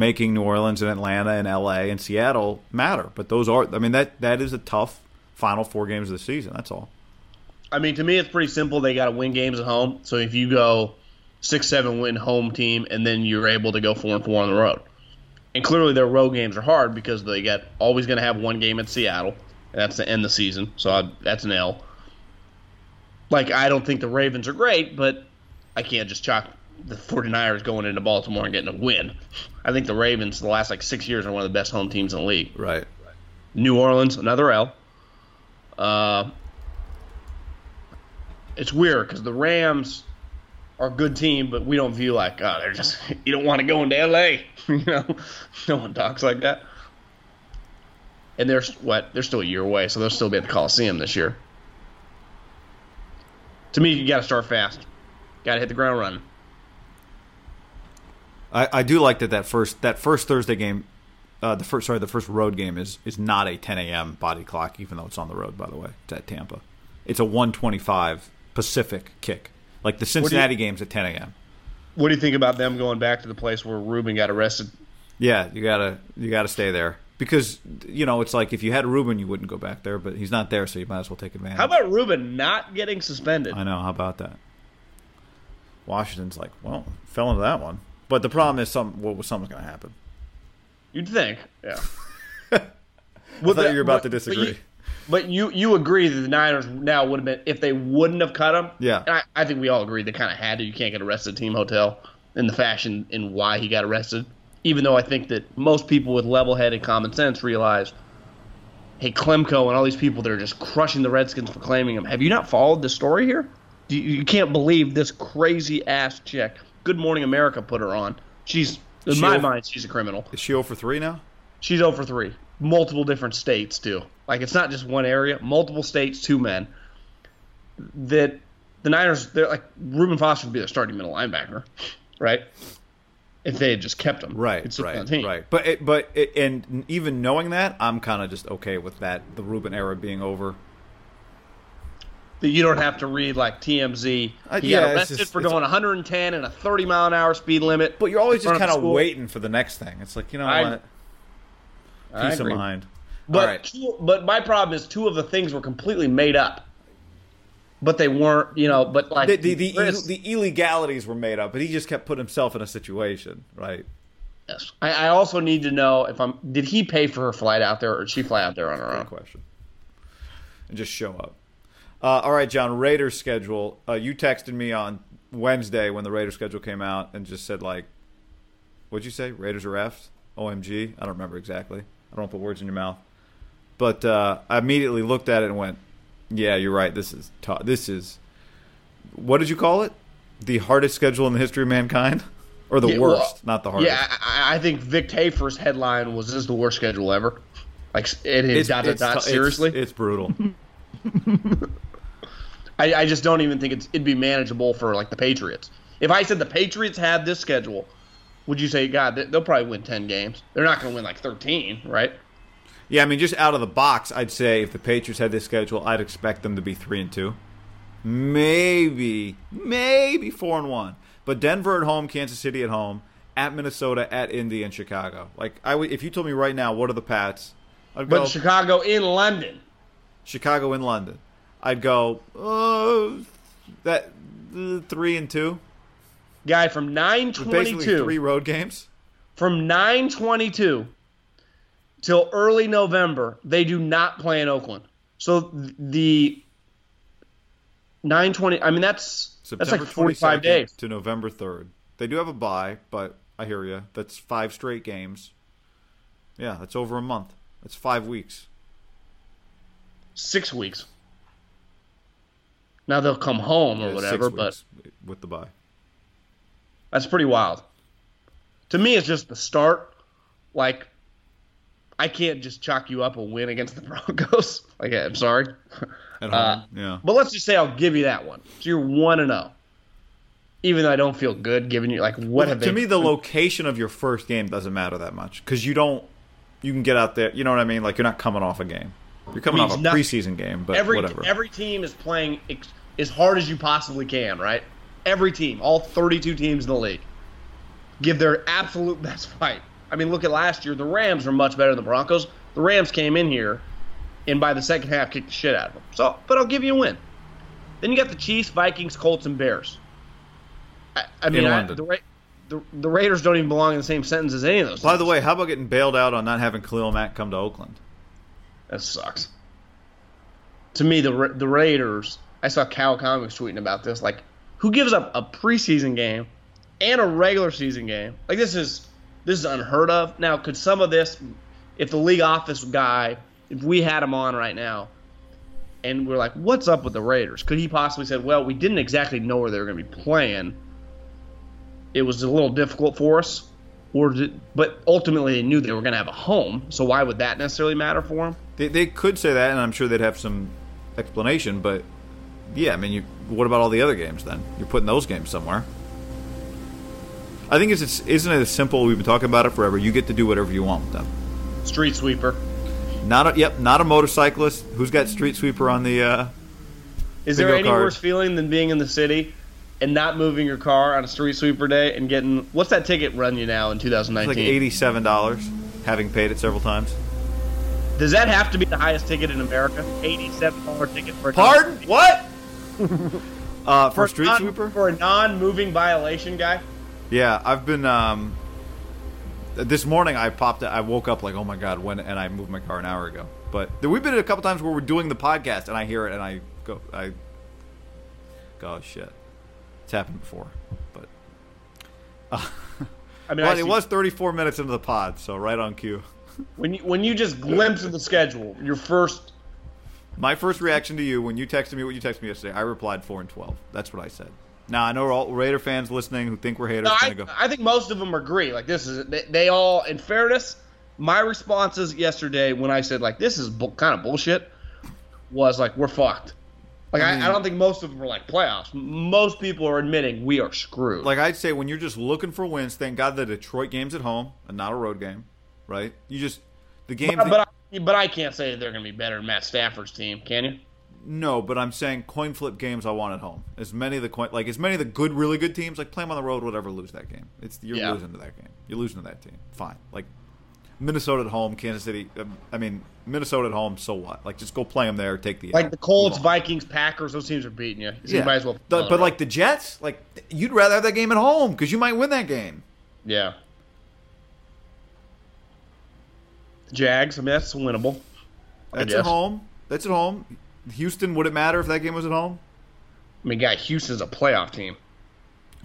making New Orleans and Atlanta and L.A. and Seattle matter. But those are, I mean, that is a tough final four games of the season. That's all. I mean, to me, it's pretty simple. They got to win games at home. So if you go 6-7 win home team, and then you're able to go 4-4 on the road. And clearly their road games are hard because they got always going to have one game at Seattle. And that's to end the season. So that's an L. Like, I don't think the Ravens are great, but I can't just chalk the 49ers going into Baltimore and getting a win. I think the Ravens, the last, 6 years, are one of the best home teams in the league. Right. New Orleans, another L. It's weird because the Rams are a good team, but we don't view they're just – you don't want to go into L.A., you know? No one talks like that. And they're still a year away, so they'll still be at the Coliseum this year. To me, you got to start fast. Got to hit the ground running. I do like that first Thursday game, the first road game is not a 10 a.m. body clock, even though it's on the road. By the way, it's at Tampa. It's a 1:25 Pacific kick. Like the Cincinnati game's at 10 a.m. What do you think about them going back to the place where Ruben got arrested? Yeah, you gotta stay there. Because, it's like if you had Ruben, you wouldn't go back there, but he's not there, so you might as well take advantage. How about Ruben not getting suspended? I know. How about that? Washington's like, well, fell into that one. But the problem is something's going to happen. You'd think. Yeah. I thought you were about to disagree. But you agree that the Niners now would have been, if they wouldn't have cut him. Yeah. And I think we all agree they kind of had to. You can't get arrested at Team Hotel in the fashion in why he got arrested. Even though I think that most people with level-headed common sense realize, hey, Klemko and all these people that are just crushing the Redskins for claiming him. Have you not followed the story here? You can't believe this crazy-ass chick. Good Morning America put her on. She's, in my mind, she's a criminal. Is she 0 for 3 now? She's 0 for 3. Multiple different states, too. It's not just one area. Multiple states, two men. That the Niners, they're Ruben Foster would be their starting middle linebacker, right? If they had just kept him. Right. But even knowing that, I'm kind of just okay with that, the Ruben era being over. You don't have to read TMZ. He got arrested for going 110 and a 30-mile-an-hour speed limit. But you're always just kind of waiting for the next thing. It's Peace of mind. But my problem is two of the things were completely made up. But they weren't, the illegalities were made up, but he just kept putting himself in a situation, right? Yes. I also need to know did he pay for her flight out there, or did she fly out there on her own? Good question. And just show up. All right, John, Raiders schedule. You texted me on Wednesday when the Raiders schedule came out and just said, what'd you say? Raiders are refs? OMG? I don't remember exactly. I don't put words in your mouth. But I immediately looked at it and went, yeah, you're right. This is tough. This is, what did you call it? The hardest schedule in the history of mankind? Or the worst, not the hardest. Yeah, I think Vic Tafer's headline was, this is the worst schedule ever. Seriously? It's brutal. I just don't even think it'd be manageable for, the Patriots. If I said the Patriots had this schedule, would you say, God, they'll probably win 10 games. They're not going to win, 13, right? Yeah, just out of the box, I'd say if the Patriots had this schedule, I'd expect them to be 3-2. Maybe 4-1. But Denver at home, Kansas City at home, at Minnesota, at Indy, and Chicago. If you told me right now, what are the Pats? I'd go, Chicago in London. Chicago in London. I'd go, 3-2. Guy from 922. Basically 3 road games. From 922. Till early November, they do not play in Oakland. So the 920, that's September 45 days to November 3rd. They do have a bye, but I hear you. That's 5 straight games. Yeah, that's over a month. That's 5 weeks. 6 weeks. Now they'll come home or whatever, but with the bye, that's pretty wild. To me, it's just the start, I can't just chalk you up a win against the Broncos. I'm sorry. At home, yeah. But let's just say I'll give you that one. So you're 1-0. Even though I don't feel good giving you, to me, the location of your first game doesn't matter that much because you can get out there. You know what I mean? You're not coming off a game. You're coming off a preseason game, but whatever. Every team is playing as hard as you possibly can, right? Every team, all 32 teams in the league, give their absolute best fight. I mean, look at last year. The Rams were much better than the Broncos. The Rams came in here and by the second half kicked the shit out of them. So, but I'll give you a win. Then you got the Chiefs, Vikings, Colts, and Bears. The Raiders don't even belong in the same sentence as any of those. By the way, how about getting bailed out on not having Khalil Mack come to Oakland? That sucks. To me, the Raiders, I saw Cal Comics tweeting about this. Like, who gives up a preseason game and a regular season game? Like, this is unheard of. Now, could some of this, if the league office guy, if we had him on right now, and we're like, what's up with the Raiders? Could he possibly said, well, we didn't exactly know where they were going to be playing. It was a little difficult for us, but ultimately they knew they were going to have a home, so why would that necessarily matter for them? They could say that, and I'm sure they'd have some explanation, but yeah, I mean, what about all the other games then? You're putting those games somewhere. I think isn't it as simple, we've been talking about it forever, you get to do whatever you want with them. Street sweeper. Not a motorcyclist. Who's got street sweeper on the Is there any worse feeling than being in the city and not moving your car on a street sweeper day and getting... What's that ticket run you now in 2019? It's like $87, having paid it several times. Does that have to be the highest ticket in America? $87 ticket for a... Pardon? What? For a street sweeper? For a non-moving violation guy? Yeah, I've been... This morning I woke up like, oh my God, and I moved my car an hour ago. But we've been at a couple times where we're doing the podcast and I hear it and I go, oh shit. It's happened before, but I mean, it was 34 minutes into the pod, so right on cue. When you just glimpse of the schedule, my first reaction to you when you texted me what you texted me yesterday, I replied 4-12. That's what I said. Now I know all Raider fans listening who think we're haters. No, I think most of them agree. Like this is they all. In fairness, my responses yesterday when I said like this is kind of bullshit was like we're fucked. Like, I don't think most of them are like playoffs. Most people are admitting we are screwed. Like, I'd say when you're just looking for wins, thank God the Detroit game's at home and not a road game, right? You just – the game – But I can't say they're going to be better than Matt Stafford's team, can you? No, but I'm saying coin flip games I want at home. As many of the good, really good teams, like, play them on the road, whatever, lose that game. You're losing to that game. You're losing to that team. Fine. Like, Minnesota at home, Kansas City. I mean, Minnesota at home. So what? Like, just go play them there. Take the like the Colts, Vikings, Packers. Those teams are beating you. So you might as well. But like the Jets, like you'd rather have that game at home because you might win that game. Yeah. The Jags. I mean, that's winnable. That's at home. That's at home. Houston. Would it matter if that game was at home? I mean, guy, Houston's a playoff team.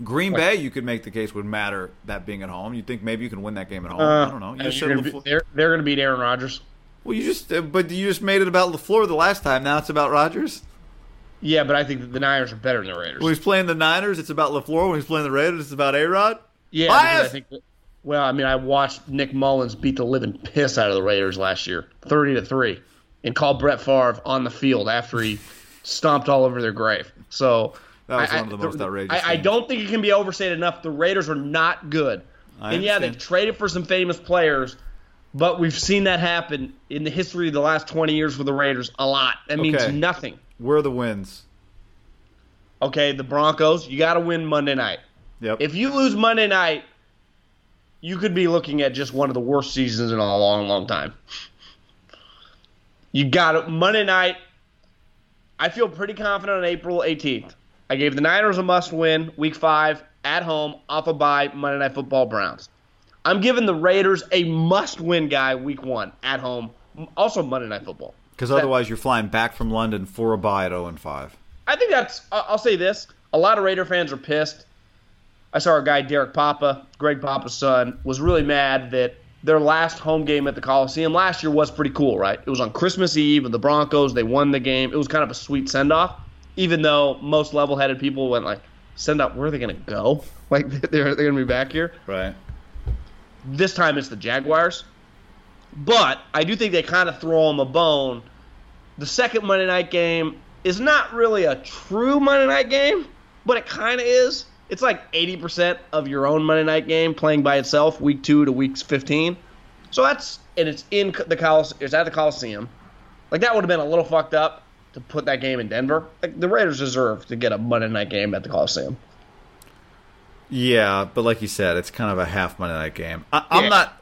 Green Bay, you could make the case would matter that being at home. You think maybe you can win that game at home? I don't know. They're going to beat Aaron Rodgers. Well, you just made it about LaFleur the last time. Now it's about Rodgers. Yeah, but I think that the Niners are better than the Raiders. When he's playing the Niners, it's about LaFleur. When he's playing the Raiders, it's about A-Rod. Yeah, I think. Well, I mean, I watched Nick Mullins beat the living piss out of the Raiders last year, 30-3, and called Brett Favre on the field after he stomped all over their grave. So. That was one of the most outrageous things. I don't think it can be overstated enough. The Raiders are not good. I understand. They've traded for some famous players, but we've seen that happen in the history of the last 20 years with the Raiders a lot. That means nothing. Where are the wins? Okay, the Broncos, you got to win Monday night. Yep. If you lose Monday night, you could be looking at just one of the worst seasons in a long, long time. You got it. Monday night, I feel pretty confident on April 18th. I gave the Niners a must-win, Week 5, at home, off a bye, Monday Night Football, Browns. I'm giving the Raiders a must-win guy, Week 1, at home, also Monday Night Football. Because otherwise you're flying back from London for a bye at 0-5. I think that's – I'll say this. A lot of Raider fans are pissed. I saw our guy, Derek Papa, Greg Papa's son, was really mad that their last home game at the Coliseum last year was pretty cool, right? It was on Christmas Eve with the Broncos. They won the game. It was kind of a sweet send-off. Even though most level-headed people went like, send up, where are they going to go? Like, they're going to be back here. Right. This time it's the Jaguars. But I do think they kind of throw them a bone. The second Monday night game is not really a true Monday night game, but it kind of is. It's like 80% of your own Monday night game playing by itself, week 2 to week 15. So that's – and it's at the Coliseum. Like, that would have been a little fucked up to put that game in Denver. Like, the Raiders deserve to get a Monday night game at the Coliseum. Yeah, but like you said, it's kind of a half Monday night game. I'm not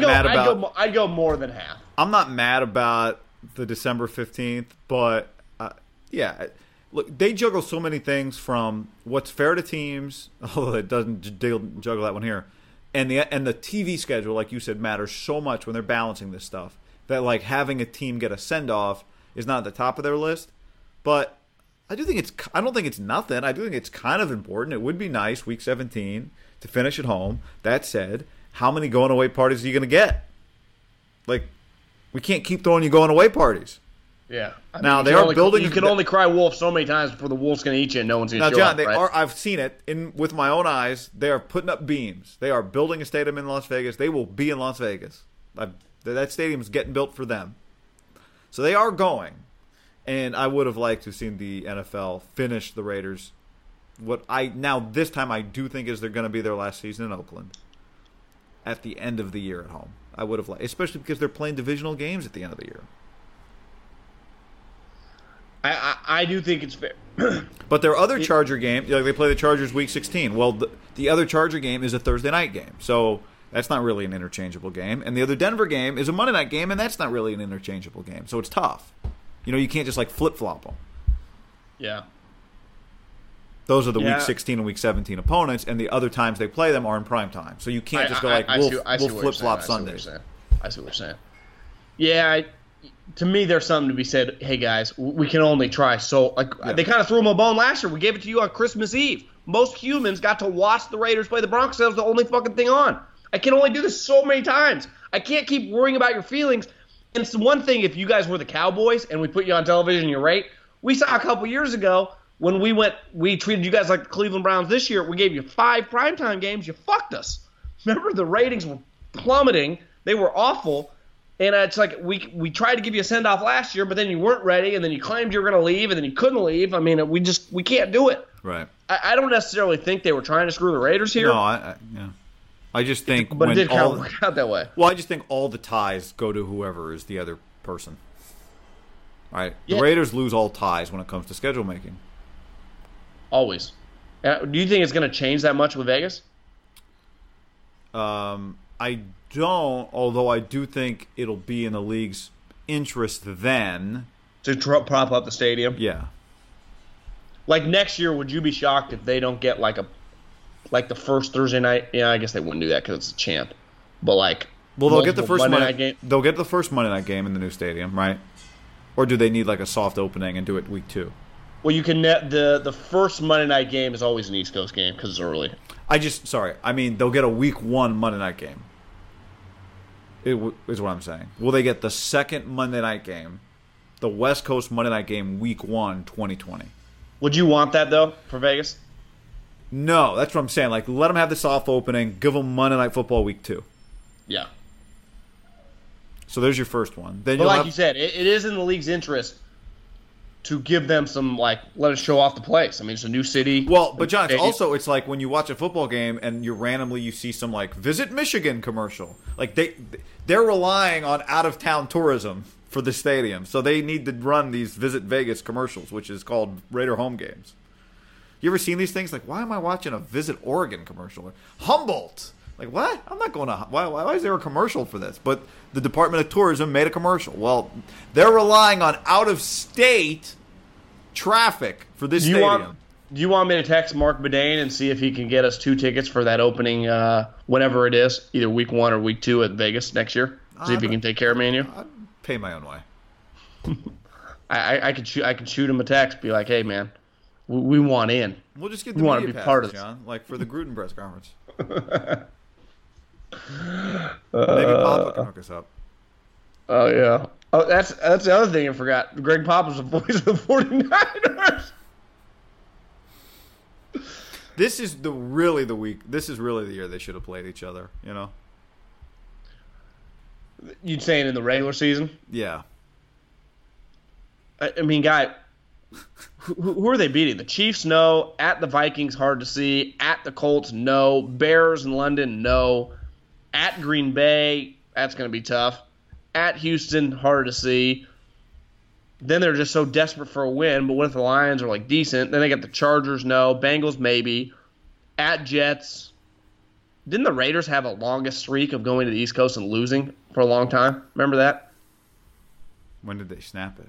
mad about it. I'd go more than half. I'm not mad about the December 15th, but yeah. Look, they juggle so many things from what's fair to teams, although it doesn't juggle that one here, and the TV schedule, like you said, matters so much when they're balancing this stuff that, like, having a team get a send-off is not at the top of their list. But I don't think it's nothing. I do think it's kind of important. It would be nice, Week 17, to finish at home. That said, how many going-away parties are you going to get? Like, we can't keep throwing you going-away parties. Yeah. You can only cry wolf so many times before the wolf's going to eat you and no one's going to show up. Now, John, I've seen it with my own eyes. They are putting up beams. They are building a stadium in Las Vegas. They will be in Las Vegas. That stadium is getting built for them. So they are going. And I would have liked to have seen the NFL finish the Raiders. This time I do think is they're going to be their last season in Oakland at the end of the year at home. I would have liked, especially because they're playing divisional games at the end of the year. I do think it's fair. But their other Charger game, like, they play the Chargers Week 16. Well, the other Charger game is a Thursday night game, so that's not really an interchangeable game. And the other Denver game is a Monday night game, and that's not really an interchangeable game. So it's tough. You know, you can't just, like, flip-flop them. Yeah. Those are the Week 16 and Week 17 opponents, and the other times they play them are in prime time. So you can't just go, like, we'll flip-flop Sunday. I see what you're saying. Yeah, to me, there's something to be said. Hey, guys, we can only try. So, like, they kind of threw them a bone last year. We gave it to you on Christmas Eve. Most humans got to watch the Raiders play the Broncos. That was the only fucking thing on. I can only do this so many times. I can't keep worrying about your feelings. And it's one thing if you guys were the Cowboys and we put you on television, you're right. We saw a couple years ago when we treated you guys like the Cleveland Browns this year. We gave you 5 primetime games. You fucked us. Remember, the ratings were plummeting. They were awful. And it's like we tried to give you a send-off last year, but then you weren't ready, and then you claimed you were going to leave, and then you couldn't leave. I mean, we can't do it. Right. I don't necessarily think they were trying to screw the Raiders here. No, I just think – But it did kind of work out that way. Well, I just think all the ties go to whoever is the other person. All right? The Raiders lose all ties when it comes to schedule making. Always. Do you think it's going to change that much with Vegas? I don't, although I do think it'll be in the league's interest then. To prop up the stadium? Yeah. Like, next year, would you be shocked if they don't get, like, the first Thursday night? Yeah, I guess they wouldn't do that because it's a champ. But, like, well, they'll get the first Monday night game. They'll get the first Monday night game in the new stadium, right? Or do they need, like, a soft opening and do it week 2? Well, you can the first Monday night game is always an East Coast game because it's early. I mean, they'll get a week 1 Monday night game. Is what I'm saying. Will they get the second Monday night game, the West Coast Monday night game, week 1, 2020? Would you want that, though, for Vegas? No, that's what I'm saying. Like, let them have the soft opening. Give them Monday Night Football week 2. Yeah. So there's your first one. Then, but like you said, it is in the league's interest to give them some, like, let us show off the place. I mean, it's a new city. Well, but John, it's like when you watch a football game and you randomly see some, like, Visit Michigan commercial. Like, they're relying on out-of-town tourism for the stadium. So they need to run these Visit Vegas commercials, which is called Raider home games. You ever seen these things? Like, why am I watching a Visit Oregon commercial? Humboldt. Like, what? I'm not going to – why is there a commercial for this? But the Department of Tourism made a commercial. Well, they're relying on out-of-state traffic for this stadium. Do you want me to text Mark Bedane and see if he can get us 2 tickets for that opening, whenever it is, either week 1 or week 2 at Vegas next year? See if he can take care of me and you? I'd pay my own way. I could shoot him a text, be like, hey, man. We want in. We'll just get the media passes, John, like for the Gruden press conference. Maybe Papa can hook us up. Oh, yeah. Oh, that's the other thing I forgot. Greg Papa's the voice of the 49ers. This is really the week. This is really the year they should have played each other, you know? You'd say it in the regular season? Yeah. I mean, guy... Who are they beating? The Chiefs, no. At the Vikings, hard to see. At the Colts, no. Bears in London, no. At Green Bay, that's going to be tough. At Houston, hard to see. Then they're just so desperate for a win. But what if the Lions are, like, decent? Then they got the Chargers, no. Bengals, maybe. At Jets. Didn't the Raiders have a longest streak of going to the East Coast and losing for a long time? Remember that? When did they snap it?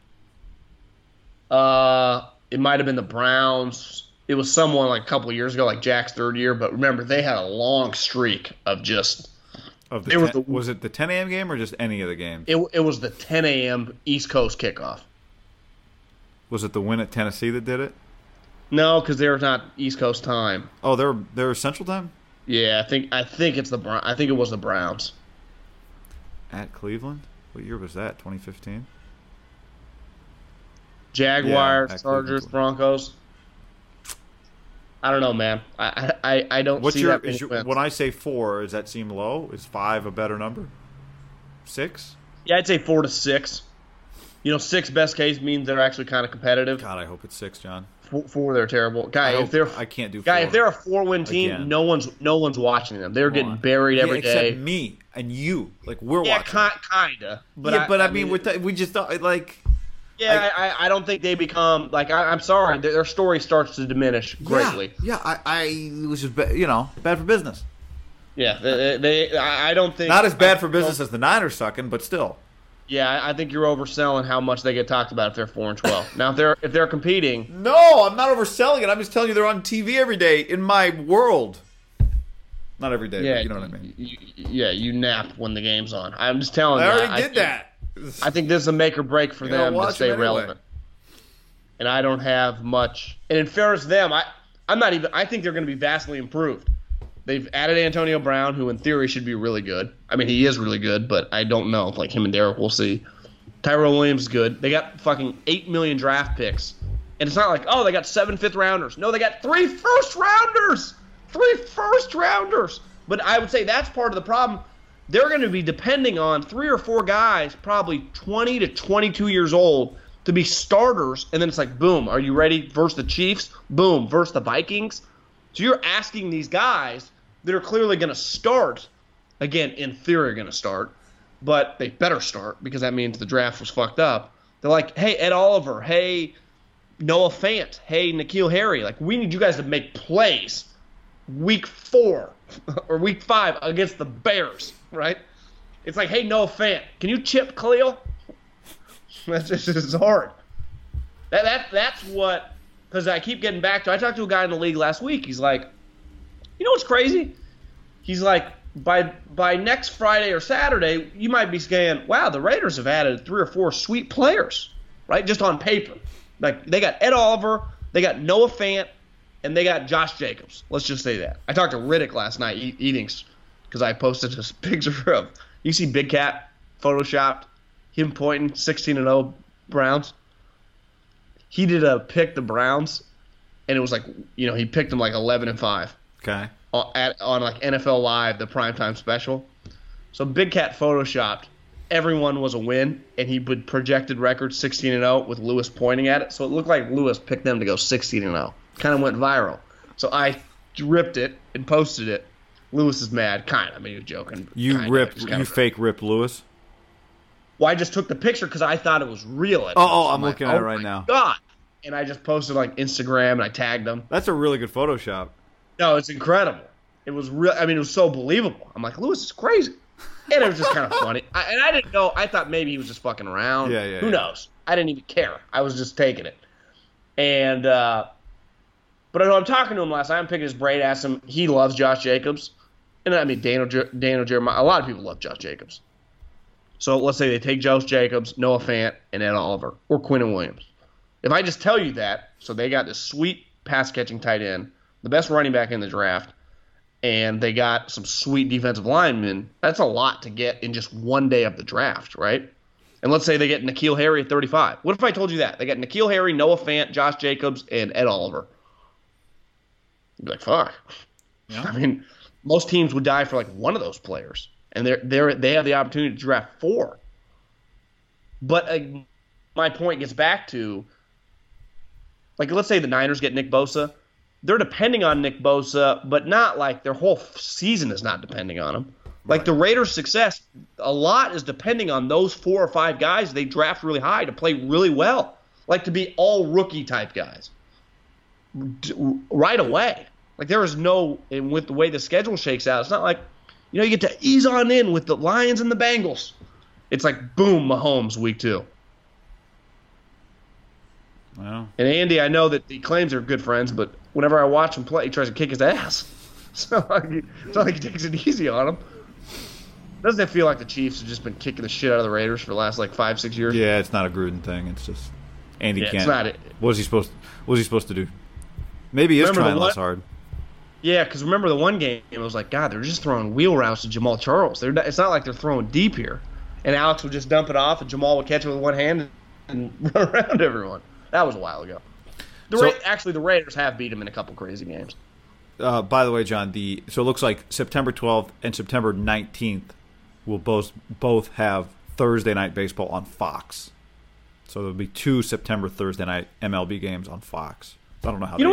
It might have been the Browns. It was someone like a couple of years ago, like Jack's third year. But remember, they had a long streak of just... was it the 10 a.m. game or just any of the games? It was the 10 a.m. East Coast kickoff. Was it the win at Tennessee that did it? No, because they were not East Coast time. Oh, they were Central time? Yeah, I think it's the it was the Browns. At Cleveland? What year was that? 2015? Jaguars, Chargers, Broncos. I don't know, man. I don't see that many wins. When I say four, does that seem low? Is five a better number? Six? Yeah, I'd say 4 to 6. You know, six best case means they're actually kind of competitive. God, I hope it's six, John. Four, they're terrible. Guy, I can't do four. Guy, if they're a 4-win team, again. no one's watching them. They're getting buried every day. Except me and you. Like, we're watching. Yeah, kinda. But yeah, I mean we just thought, like... Yeah, I don't think they become, like, I'm sorry, their story starts to diminish greatly. Yeah, I was just, bad for business. Yeah, they I don't think... Not as bad for business as the Niners sucking, but still. Yeah, I think you're overselling how much they get talked about if they're 4-12. Now, if they're competing... No, I'm not overselling it. I'm just telling you they're on TV every day in my world. Not every day, but you know what I mean. You nap when the game's on. I'm just telling you. I already did that. I think this is a make or break for them to stay relevant. And I don't have much. And in fairness to them, I think they're going to be vastly improved. They've added Antonio Brown, who in theory should be really good. I mean, he is really good, but I don't know. Like him and Derek, we'll see. Tyrell Williams is good. They got fucking 8 million draft picks. And it's not like, oh, they got 7 fifth-rounders. No, they got 3 first-rounders. 3 first-rounders. But I would say that's part of the problem. They're going to be depending on 3 or 4 guys, probably 20 to 22 years old, to be starters. And then it's like, boom, are you ready? Versus the Chiefs, boom, versus the Vikings. So you're asking these guys that are clearly going to start, again, in theory are going to start, but they better start because that means the draft was fucked up. They're like, hey, Ed Oliver, hey, Noah Fant, hey, N'Keal Harry. Like, we need you guys to make plays week 4 or week 5 against the Bears. Right? It's like, hey, Noah Fant, can you chip Khalil? That's just it's hard. That's what, because I keep getting back to, I talked to a guy in the league last week. He's like, you know what's crazy? He's like, by next Friday or Saturday, you might be saying, wow, the Raiders have added 3 or 4 sweet players, right? Just on paper. Like, they got Ed Oliver, they got Noah Fant, and they got Josh Jacobs. Let's just say that. I talked to Riddick last night eating because I posted this picture of, you see Big Cat photoshopped, him pointing 16-0 Browns. He did a pick the Browns, and it was like, he picked them like 11-5. Okay. On like NFL Live, the primetime special. So Big Cat photoshopped, everyone was a win, and he projected record 16-0 with Lewis pointing at it. So it looked like Lewis picked them to go 16-0. Kind of went viral. So I ripped it and posted it. Lewis is mad, kind of. I mean, you're joking. Fake ripped Lewis? Well, I just took the picture because I thought it was real. I'm looking at it right now. God. And I just posted like Instagram and I tagged them. That's a really good Photoshop. No, it's incredible. It was real. I mean, it was so believable. I'm like, Lewis is crazy. And it was just kind of funny. I didn't know. I thought maybe he was just fucking around. Yeah. Who knows? I didn't even care. I was just taking it. And, but I know I'm talking to him last night. I'm picking his brain, asked him. He loves Josh Jacobs. And I mean, Daniel Jeremiah, a lot of people love Josh Jacobs. So let's say they take Josh Jacobs, Noah Fant, and Ed Oliver, or Quinnen Williams. If I just tell you that, so they got this sweet pass-catching tight end, the best running back in the draft, and they got some sweet defensive linemen, that's a lot to get in just one day of the draft, right? And let's say they get N'Keal Harry at 35. What if I told you that? They got N'Keal Harry, Noah Fant, Josh Jacobs, and Ed Oliver. You'd be like, fuck. Yeah. I mean, most teams would die for like one of those players, and they have the opportunity to draft 4. But my point gets back to, like, let's say the Niners get Nick Bosa. They're depending on Nick Bosa, but not like their whole season is not depending on him. Like the Raiders' success, a lot is depending on those 4 or 5 guys they draft really high to play really well, like to be all rookie type guys right away. Like there is no, and with the way the schedule shakes out, it's not like, you know, you get to ease on in with the Lions and the Bengals. It's like, boom, Mahomes week 2. Wow. And Andy, I know that he claims they're good friends, but whenever I watch him play, he tries to kick his ass. So it's not like he takes it easy on him. Doesn't it feel like the Chiefs have just been kicking the shit out of the Raiders for the last like 5-6 years? Yeah, it's not a Gruden thing. It's just Andy can't. It's not it. What was he supposed to do? Maybe he is trying less hard. Yeah, because remember the one game, it was like, God, they're just throwing wheel routes to Jamal Charles. It's not like they're throwing deep here. And Alex would just dump it off, and Jamal would catch it with one hand and run around everyone. That was a while ago. Actually, the Raiders have beat him in a couple crazy games. By the way, John, so it looks like September 12th and September 19th will both have Thursday night baseball on Fox. So there'll be 2 September Thursday night MLB games on Fox. I don't know how. You know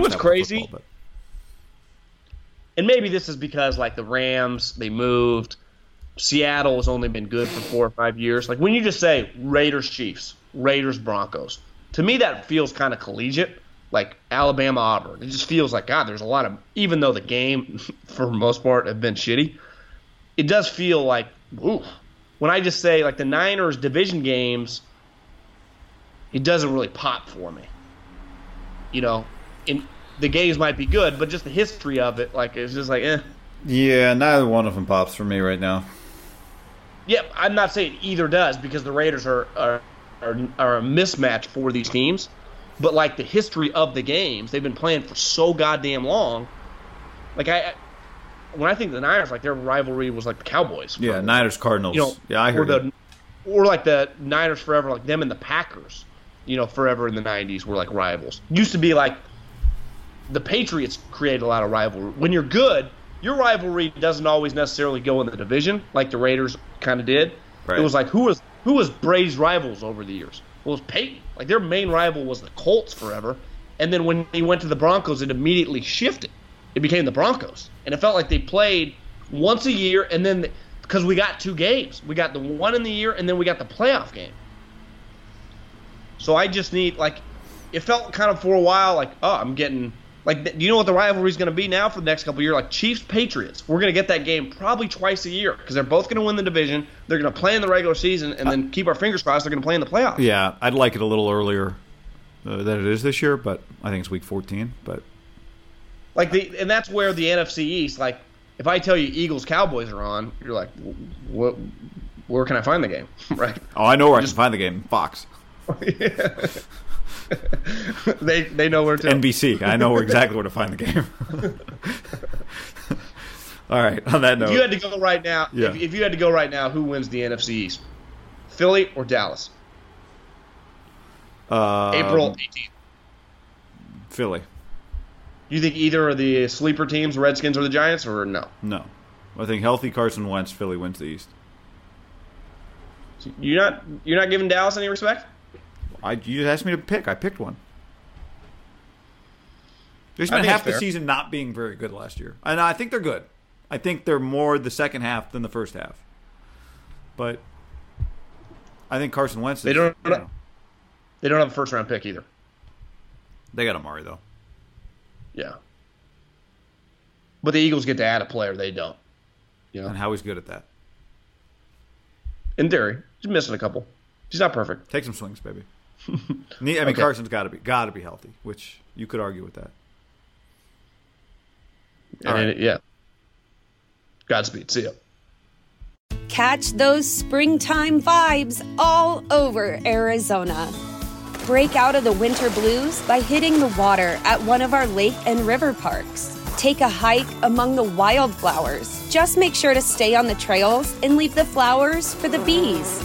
what's crazy? Football, and maybe this is because like the Rams, they moved. Seattle has only been good for 4 or 5 years. Like when you just say Raiders Chiefs, Raiders Broncos, to me that feels kind of collegiate. Like Alabama Auburn, it just feels like, God, there's a lot of, even though the game for the most part have been shitty, it does feel like, ooh. When I just say like the Niners division games, it doesn't really pop for me. You know, and the games might be good, but just the history of it, like it's just like, eh. Yeah, neither one of them pops for me right now. Yeah, I'm not saying either does because the Raiders are a mismatch for these teams. But, like, the history of the games, they've been playing for so goddamn long. Like, when I think of the Niners, like, their rivalry was, like, the Cowboys. Probably. Yeah, Niners-Cardinals. You know, yeah, I heard that. Or, like, the Niners forever, like, them and the Packers, you know, forever in the 90s were, like, rivals. Used to be, like, the Patriots created a lot of rivalry. When you're good, your rivalry doesn't always necessarily go in the division, like the Raiders kind of did. Right. It was, like, who was Brady's rivals over the years? Well, it was Peyton. Like their main rival was the Colts forever, and then when they went to the Broncos, it immediately shifted. It became the Broncos, and it felt like they played once a year, and then because we got 2 games, we got the one in the year, and then we got the playoff game. So I just need like it felt kind of for a while like I'm getting like do you know what the rivalry is going to be now for the next couple of years? Like Chiefs Patriots, we're going to get that game probably twice a year because they're both going to win the division. They're going to play in the regular season and then keep our fingers crossed they're going to play in the playoffs. Yeah, I'd like it a little earlier than it is this year, but I think it's week 14. But like and that's where the NFC East. Like if I tell you Eagles Cowboys are on, you're like, what? Where can I find the game? Right? Oh, I know where I can find the game. Fox. Yeah. they know where to. NBC. I know exactly where to find the game. All right. On that note, if you had to go right now, who wins the NFC East? Philly or Dallas? April 18th. Philly. You think either of the sleeper teams, Redskins or the Giants, or no? No, I think healthy Carson Wentz, Philly wins the East. So you're not giving Dallas any respect. You asked me to pick. I picked one. They spent half the season not being very good last year. And I think they're good. I think they're more the second half than the first half. But I think Carson Wentz they don't have a first-round pick either. They got Amari, though. Yeah. But the Eagles get to add a player. They don't. You know? And Howie's good at that. In theory. He's missing a couple. He's not perfect. Take some swings, baby. Carson's got to be healthy, which you could argue with that. Right. Yeah. Godspeed. See ya. Catch those springtime vibes all over Arizona. Break out of the winter blues by hitting the water at one of our lake and river parks. Take a hike among the wildflowers. Just make sure to stay on the trails and leave the flowers for the bees.